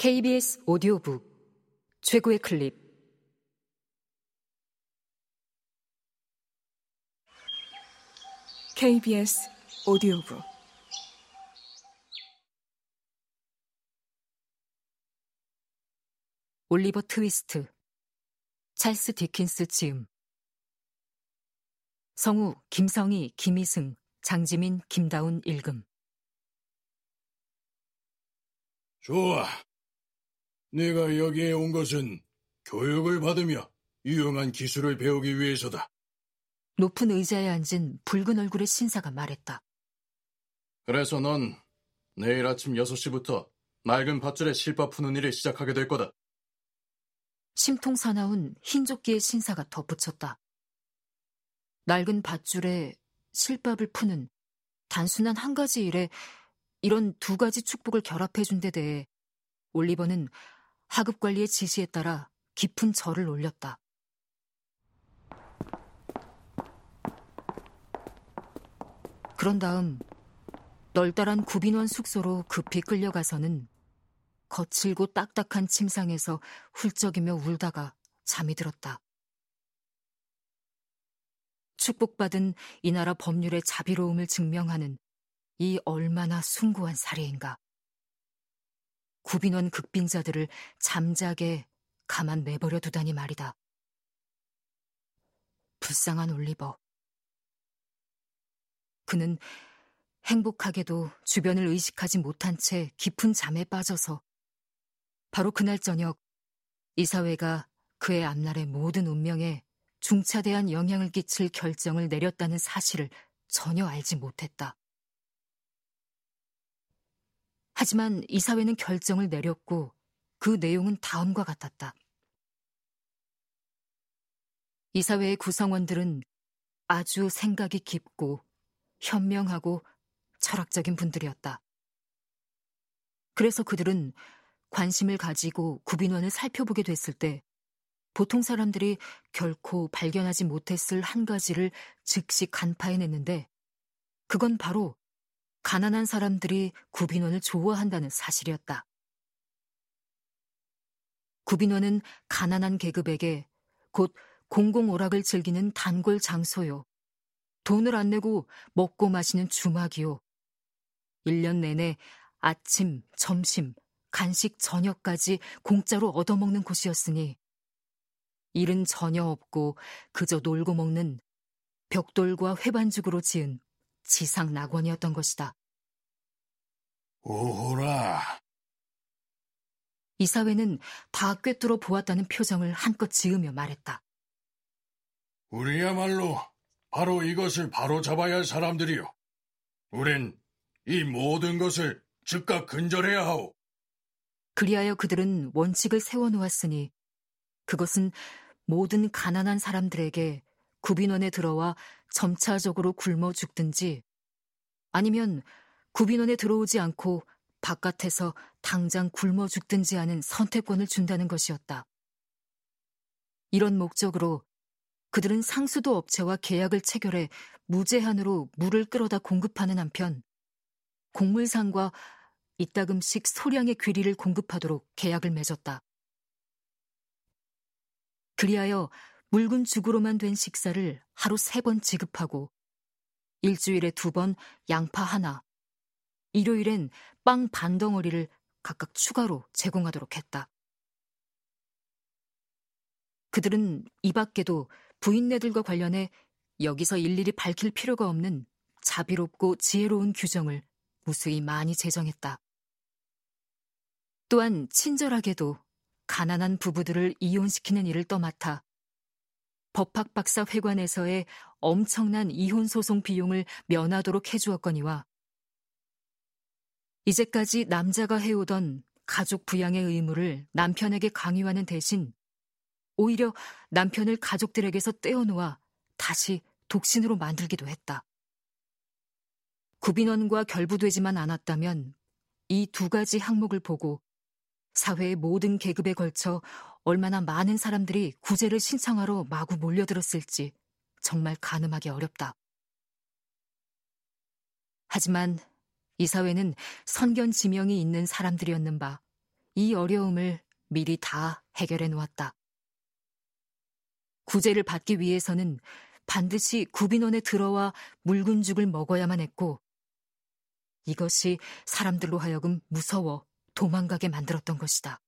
KBS 오디오북 최고의 클립. KBS 오디오북 올리버 트위스트, 찰스 디킨스 지음, 성우 김성희, 김희승, 장지민, 김다운 읽음. 좋아. 내가 여기에 온 것은 교육을 받으며 유용한 기술을 배우기 위해서다. 높은 의자에 앉은 붉은 얼굴의 신사가 말했다. 그래서 넌 내일 아침 6시부터 낡은 밧줄에 실밥 푸는 일을 시작하게 될 거다. 심통사나운 흰조끼의 신사가 덧붙였다. 낡은 밧줄에 실밥을 푸는 단순한 한 가지 일에 이런 두 가지 축복을 결합해준 데 대해 올리버는 하급 관리의 지시에 따라 깊은 절을 올렸다. 그런 다음 널따란 구빈원 숙소로 급히 끌려가서는 거칠고 딱딱한 침상에서 훌쩍이며 울다가 잠이 들었다. 축복받은 이 나라 법률의 자비로움을 증명하는 이 얼마나 숭고한 사례인가. 구빈원 극빈자들을 잠자게 가만 내버려 두다니 말이다. 불쌍한 올리버. 그는 행복하게도 주변을 의식하지 못한 채 깊은 잠에 빠져서 바로 그날 저녁 이사회가 그의 앞날의 모든 운명에 중차대한 영향을 끼칠 결정을 내렸다는 사실을 전혀 알지 못했다. 하지만 이사회는 결정을 내렸고 그 내용은 다음과 같았다. 이사회의 구성원들은 아주 생각이 깊고 현명하고 철학적인 분들이었다. 그래서 그들은 관심을 가지고 구빈원을 살펴보게 됐을 때 보통 사람들이 결코 발견하지 못했을 한 가지를 즉시 간파해냈는데 그건 바로 가난한 사람들이 구빈원을 좋아한다는 사실이었다. 구빈원은 가난한 계급에게 곧 공공오락을 즐기는 단골 장소요, 돈을 안 내고 먹고 마시는 주막이요, 1년 내내 아침, 점심, 간식, 저녁까지 공짜로 얻어먹는 곳이었으니 일은 전혀 없고 그저 놀고 먹는 벽돌과 회반죽으로 지은 지상 낙원이었던 것이다. 오호라. 이사회는 다 꿰뚫어 보았다는 표정을 한껏 지으며 말했다. 우리야말로 바로 이것을 바로잡아야 할 사람들이요. 우린 이 모든 것을 즉각 근절해야 하오. 그리하여 그들은 원칙을 세워놓았으니 그것은 모든 가난한 사람들에게 구빈원에 들어와 점차적으로 굶어 죽든지 아니면 구빈원에 들어오지 않고 바깥에서 당장 굶어 죽든지 하는 선택권을 준다는 것이었다. 이런 목적으로 그들은 상수도 업체와 계약을 체결해 무제한으로 물을 끌어다 공급하는 한편 곡물상과 이따금씩 소량의 귀리를 공급하도록 계약을 맺었다. 그리하여 묽은 죽으로만 된 식사를 하루 3번 지급하고 일주일에 2번 양파 하나, 일요일엔 빵 반 덩어리를 각각 추가로 제공하도록 했다. 그들은 이 밖에도 부인네들과 관련해 여기서 일일이 밝힐 필요가 없는 자비롭고 지혜로운 규정을 무수히 많이 제정했다. 또한 친절하게도 가난한 부부들을 이혼시키는 일을 떠맡아 법학박사 회관에서의 엄청난 이혼소송 비용을 면하도록 해주었거니와 이제까지 남자가 해오던 가족 부양의 의무를 남편에게 강요하는 대신 오히려 남편을 가족들에게서 떼어놓아 다시 독신으로 만들기도 했다. 구빈원과 결부되지만 않았다면 이 두 가지 항목을 보고 사회의 모든 계급에 걸쳐 얼마나 많은 사람들이 구제를 신청하러 마구 몰려들었을지 정말 가늠하기 어렵다. 하지만 이사회는 선견지명이 있는 사람들이었는 바 이 어려움을 미리 다 해결해 놓았다. 구제를 받기 위해서는 반드시 구빈원에 들어와 물군죽을 먹어야만 했고, 이것이 사람들로 하여금 무서워 도망가게 만들었던 것이다.